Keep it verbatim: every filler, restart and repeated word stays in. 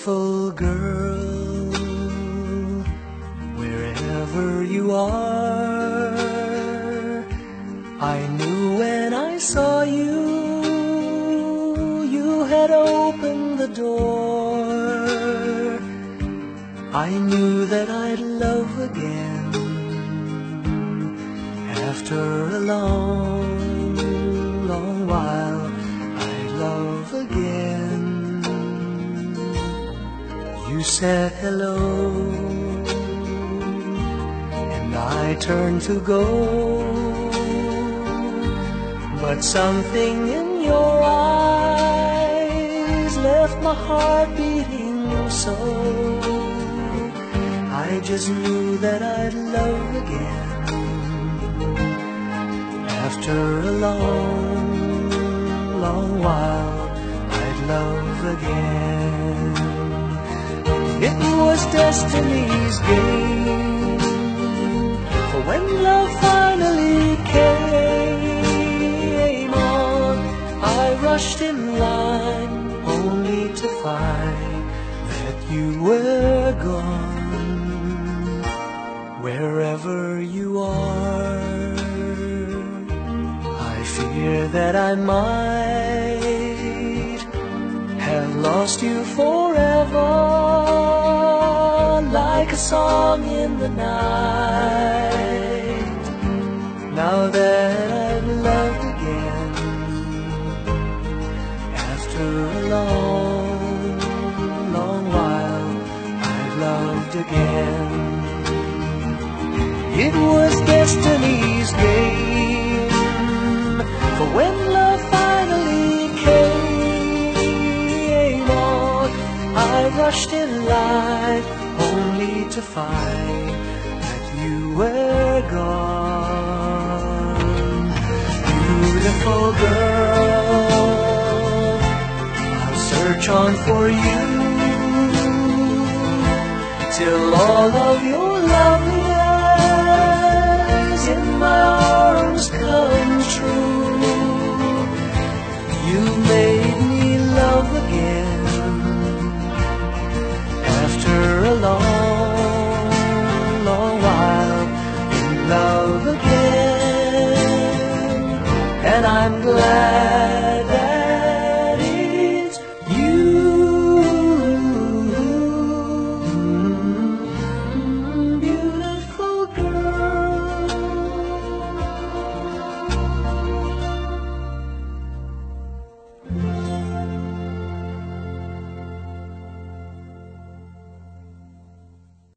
beautiful girl, wherever you are, I knew when I saw you, you had opened the door. I knew that I'd love again after a long, long while. I'd love again. You said hello, and I turned to go, but something in your eyes left my heart beating so. I just knew that I'd love again after a long, long while. I'd love again. It was destiny's game, for when love finally came on, I rushed in line only to find that you were gone. Wherever you are, I fear that I might have lost you forever, like a song in the night. Now that I've loved again after a long, long while, I've loved again. It was destiny's game, for when love finally came on, I rushed in light only to find that you were gone. Beautiful girl, I'll search on for you till all of your love lies in my arms come true. You made me love again after a long, long while, in love again, and I'm glad.